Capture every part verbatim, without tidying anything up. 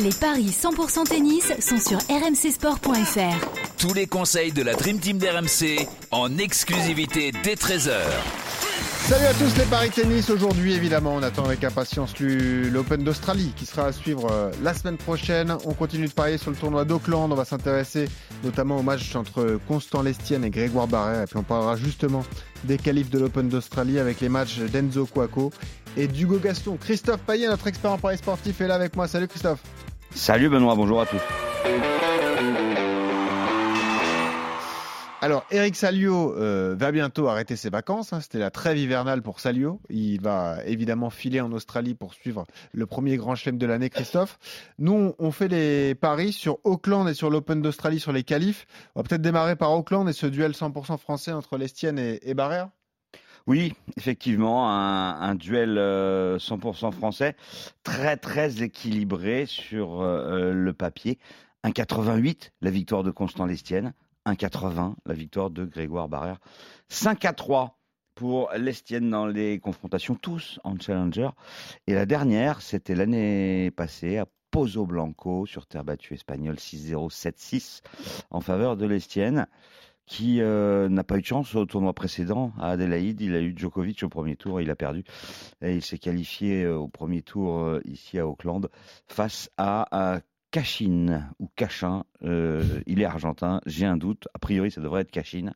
Les paris cent pour cent tennis sont sur r m c sport point f r. Tous les conseils de la Dream Team d'R M C en exclusivité dès treize heures. Salut à tous les paris tennis. Aujourd'hui, évidemment, on attend avec impatience l'Open d'Australie qui sera à suivre la semaine prochaine. On continue de parier sur le tournoi d'Auckland. On va s'intéresser notamment au match entre Constant Lestienne et Grégoire Barrère. Et puis on parlera justement des qualifs de l'Open d'Australie avec les matchs d'Enzo Cuoco et d'Hugo Gaston. Christophe Payet, notre expert en paris sportif, est là avec moi. Salut Christophe. Salut Benoît, bonjour à tous. Alors, Eric Salio euh, va bientôt arrêter ses vacances. Hein. C'était la trêve hivernale pour Salio. Il va évidemment filer en Australie pour suivre le premier grand chelem de l'année, Christophe. Nous, on fait les paris sur Auckland et sur l'Open d'Australie, sur les qualifs. On va peut-être démarrer par Auckland et ce duel cent pour cent français entre Lestienne et, et Barrère. Oui, effectivement, un, un duel euh, cent pour cent français, très très équilibré sur euh, le papier. un virgule quatre-vingt-huit, la victoire de Constant Lestienne. un virgule quatre-vingts, la victoire de Grégoire Barrère. cinq à trois pour Lestienne dans les confrontations, tous en challenger. Et la dernière, c'était l'année passée à Pozo Blanco, sur terre battue espagnole, six zéro, sept six, en faveur de Lestienne, qui euh, n'a pas eu de chance au tournoi précédent à Adelaide. Il a eu Djokovic au premier tour et il a perdu. Et il s'est qualifié au premier tour ici à Auckland face à... à Cachín ou Cachin, euh, il est argentin, j'ai un doute, a priori ça devrait être Cachín.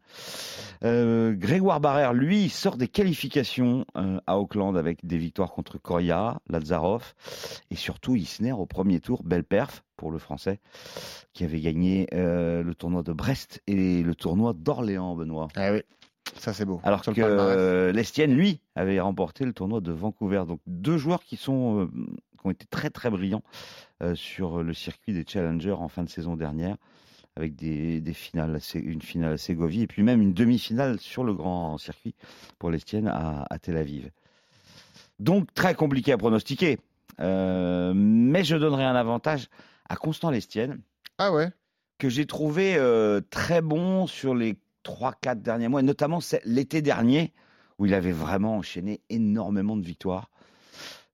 Euh, Grégoire Barrère, lui, sort des qualifications euh, à Auckland avec des victoires contre Coria, Lazarov et surtout Isner au premier tour, belle perf pour le français qui avait gagné euh, le tournoi de Brest et le tournoi d'Orléans, Benoît. Ah oui. Ça, c'est beau. Alors Sur que le Lestienne, lui, avait remporté le tournoi de Vancouver. Donc, deux joueurs qui, sont, euh, qui ont été très, très brillants euh, sur le circuit des Challengers en fin de saison dernière, avec des, des finales, une finale à Ségovie et puis même une demi-finale sur le grand circuit pour Lestienne à, à Tel Aviv. Donc, très compliqué à pronostiquer. Euh, mais je donnerai un avantage à Constant Lestienne. Ah ouais. Que j'ai trouvé euh, très bon sur les trois quatre derniers mois, et notamment l'été dernier, où il avait vraiment enchaîné énormément de victoires.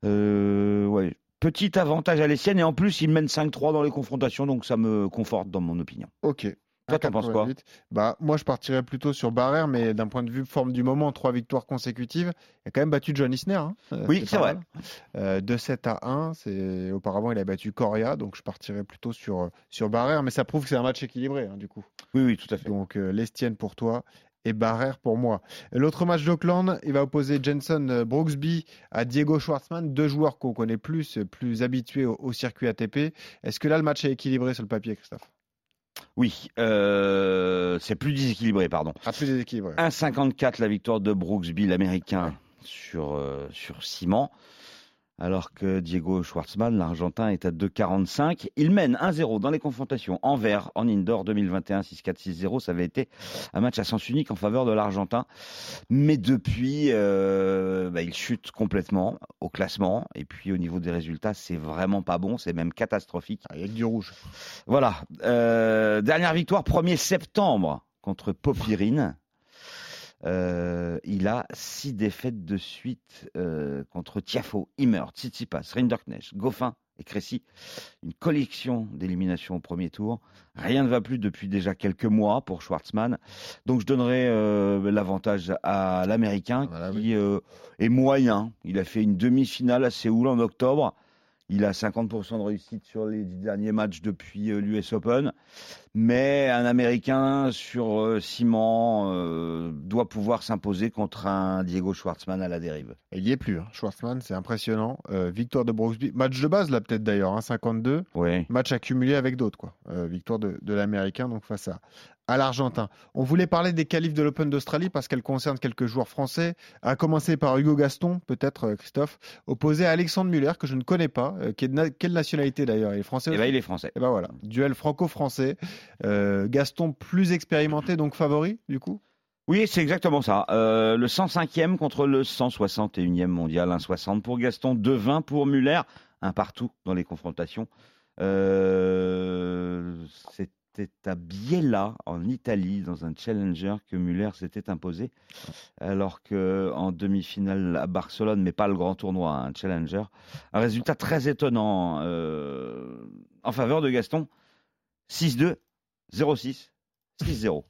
Euh, ouais, petit avantage à Lestienne, et en plus, il mène cinq trois dans les confrontations, donc ça me conforte dans mon opinion. Ok. Toi, t'en penses quoi ? Bah, moi, je partirais plutôt sur Barrère, mais d'un point de vue forme du moment, trois victoires consécutives, il a quand même battu John Isner. Hein, oui, c'est, c'est vrai. Euh, deux sept à un, c'est... auparavant, il a battu Coria, donc je partirais plutôt sur, sur Barrère, mais ça prouve que c'est un match équilibré, hein, du coup. Oui, oui, tout à fait. Donc, euh, Lestienne pour toi et Barrère pour moi. L'autre match d'Auckland, il va opposer Jenson Brooksby à Diego Schwartzman, deux joueurs qu'on connaît plus, plus habitués au, au circuit A T P. Est-ce que là, le match est équilibré sur le papier, Christophe ? Oui, euh, c'est plus déséquilibré, pardon. Ah, plus déséquilibré. un virgule cinquante-quatre la victoire de Brooksby, l'américain, ouais. sur, euh, sur ciment. Alors que Diego Schwartzman, l'argentin, est à deux virgule quarante-cinq. Il mène un zéro dans les confrontations en vert, en indoor deux mille vingt et un, six quatre, six zéro. Ça avait été un match à sens unique en faveur de l'argentin. Mais depuis, euh, bah, il chute complètement au classement. Et puis au niveau des résultats, c'est vraiment pas bon. C'est même catastrophique. Il y a que du rouge. Voilà. Euh, dernière victoire, premier septembre, contre Popirine. Euh, il a six défaites de suite euh, contre Tiafoe, Ymer, Tsitsipas, Rinderknecht, Goffin et Cressy. Une collection d'éliminations au premier tour. Rien ne va plus depuis déjà quelques mois pour Schwartzman. Donc je donnerai euh, l'avantage à l'Américain voilà, qui oui. euh, est moyen. Il a fait une demi-finale à Séoul en octobre. Il a cinquante pour cent de réussite sur les derniers matchs depuis l'U S Open. Mais un Américain sur ciment euh, doit pouvoir s'imposer contre un Diego Schwartzman à la dérive. Il n'y est plus. Hein. Schwartzman, c'est impressionnant. Euh, victoire de Brooksby. Match de base, là, peut-être d'ailleurs, hein, cinquante-deux. Oui. Match accumulé avec d'autres. Quoi. Euh, victoire de, de l'Américain, donc face à, à l'Argentin. On voulait parler des qualifs de l'Open d'Australie parce qu'elle concerne quelques joueurs français. À commencer par Hugo Gaston, peut-être, Christophe, opposé à Alexandre Müller, que je ne connais pas. Euh, qui est na- quelle nationalité d'ailleurs ? Il est français ? Eh ben, il est français. Eh ben, voilà. Duel franco-français. Euh, Gaston plus expérimenté, donc favori du coup ? Oui, c'est exactement ça. Euh, le cent cinquième contre le cent soixante et unième mondial, un virgule soixante pour Gaston, deux vingt pour Müller, un partout dans les confrontations. Euh, c'était à Biella, en Italie, dans un challenger que Müller s'était imposé, alors qu'en demi-finale à Barcelone, mais pas le grand tournoi, un challenger. Un résultat très étonnant. Euh, en faveur de Gaston. six deux, zéro six, six zéro.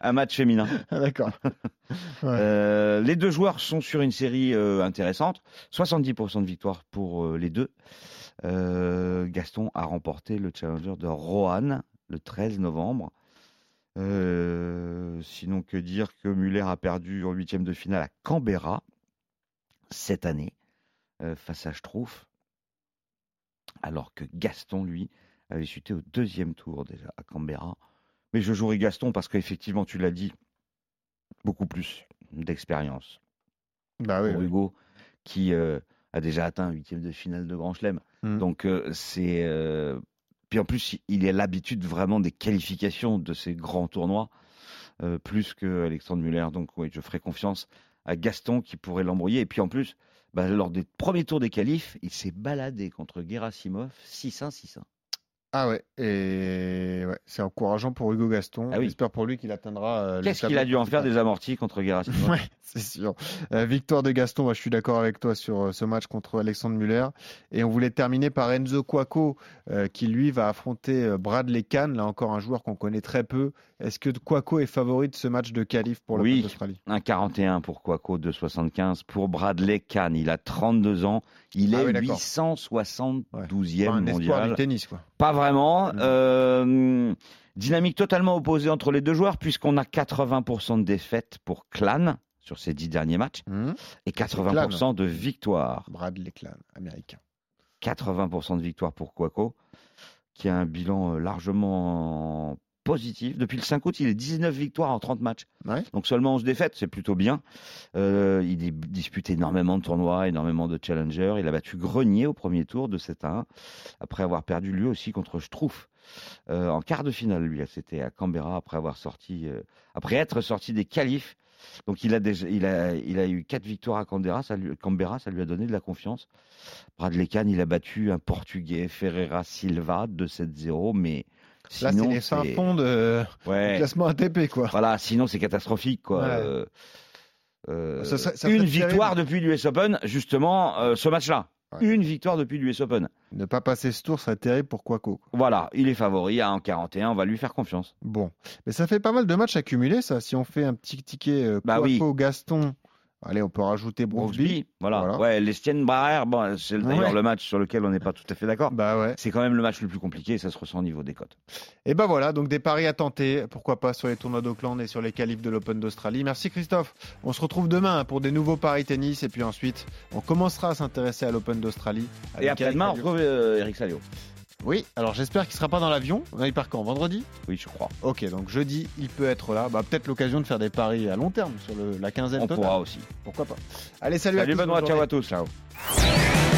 Un match féminin. Ah, d'accord. Ouais. euh, les deux joueurs sont sur une série euh, intéressante. soixante-dix pour cent de victoire pour euh, les deux. Euh, Gaston a remporté le challenger de Roanne le treize novembre. Euh, sinon, que dire que Müller a perdu en huitième de finale à Canberra cette année euh, face à Struff, alors que Gaston, lui, avait chuté au deuxième tour déjà à Canberra. Mais je jouerai Gaston parce qu'effectivement, tu l'as dit, beaucoup plus d'expérience. Bah oui, pour oui. Hugo, qui euh, a déjà atteint huitième de finale de Grand Chelem. Mmh. Donc, euh, c'est... Euh... Puis en plus, il a l'habitude vraiment des qualifications de ces grands tournois, euh, plus qu'Alexandre Müller. Donc oui, je ferai confiance à Gaston qui pourrait l'embrouiller. Et puis en plus, bah, lors des premiers tours des qualifs, il s'est baladé contre Gerasimov six un, six un. Ah ouais, et ouais, c'est encourageant pour Hugo Gaston. Ah oui. J'espère pour lui qu'il atteindra. Euh, Qu'est-ce le qu'il a dû en faire des amortis contre Gerasimov. Ouais, c'est sûr. Euh, victoire de Gaston, bah, je suis d'accord avec toi sur euh, ce match contre Alexandre Müller. Et on voulait terminer par Enzo Cuoco, euh, qui lui va affronter euh, Bradley Klahn. Là encore un joueur qu'on connaît très peu. Est-ce que Cuoco est favori de ce match de qualif pour l'Open d'Australie ? Oui, un virgule quarante et un pour Cuoco, deux virgule soixante-quinze pour Bradley Klahn. Il a trente-deux ans. Il ah est oui, huit cent soixante-douzième ouais. enfin, mondial. Un espoir du tennis, quoi. Pas vraiment. Euh, dynamique totalement opposée entre les deux joueurs, puisqu'on a quatre-vingts pour cent de défaites pour Klahn sur ces dix derniers matchs mmh. et quatre-vingts pour cent de victoire. Bradley Klahn, américain. quatre-vingts pour cent de victoire pour Cuoco, qui a un bilan largement positif. Depuis le cinq août, il est dix-neuf victoires en trente matchs. Ouais. Donc seulement onze défaites, c'est plutôt bien. Euh, il dispute énormément de tournois, énormément de challengers. Il a battu Grenier au premier tour de sept à un, après avoir perdu lui aussi contre Struff. Euh, en quart de finale, lui, c'était à Canberra, après, avoir sorti, euh, après être sorti des qualifs. Donc il a, déjà, il a, il a eu quatre victoires à Canberra, ça lui, Canberra, ça lui a donné de la confiance. Bradley Klahn, il a battu un Portugais, Ferreira Silva, deux sept zéro, mais... Sinon, là, c'est les fins fonds de ouais. classement A T P, quoi. Voilà, sinon c'est catastrophique, quoi. Ouais. Euh, euh, ça serait, ça une victoire terrible. Depuis l'U S Open, justement, euh, ce match-là. Ouais. Une victoire depuis l'U S Open. Ne pas passer ce tour serait terrible pour Cuoco. Voilà, il est favori à un virgule quarante et un, on va lui faire confiance. Bon, mais ça fait pas mal de matchs accumulés, ça. Si on fait un petit ticket euh, bah Cuoco, oui. Gaston... Allez, on peut rajouter Brooksby. Voilà. voilà. Ouais, Lestienne Barrère, bon, c'est d'ailleurs ouais. le match sur lequel on n'est pas tout à fait d'accord. Bah ouais. C'est quand même le match le plus compliqué et ça se ressent au niveau des cotes. Et ben voilà, donc des paris à tenter, pourquoi pas sur les tournois d'Auckland et sur les qualifs de l'Open d'Australie. Merci Christophe. On se retrouve demain pour des nouveaux paris tennis et puis ensuite, on commencera à s'intéresser à l'Open d'Australie. Et après-demain, on retrouve euh, Eric Salio. Oui, alors j'espère qu'il ne sera pas dans l'avion. Il part quand ? Vendredi ? Oui, je crois. Ok, donc jeudi, il peut être là. Bah, peut-être l'occasion de faire des paris à long terme sur le, la quinzaine totale. On pourra aussi. Pourquoi pas. Allez, salut, salut à tous. Salut Benoît, ciao à tous. Ciao.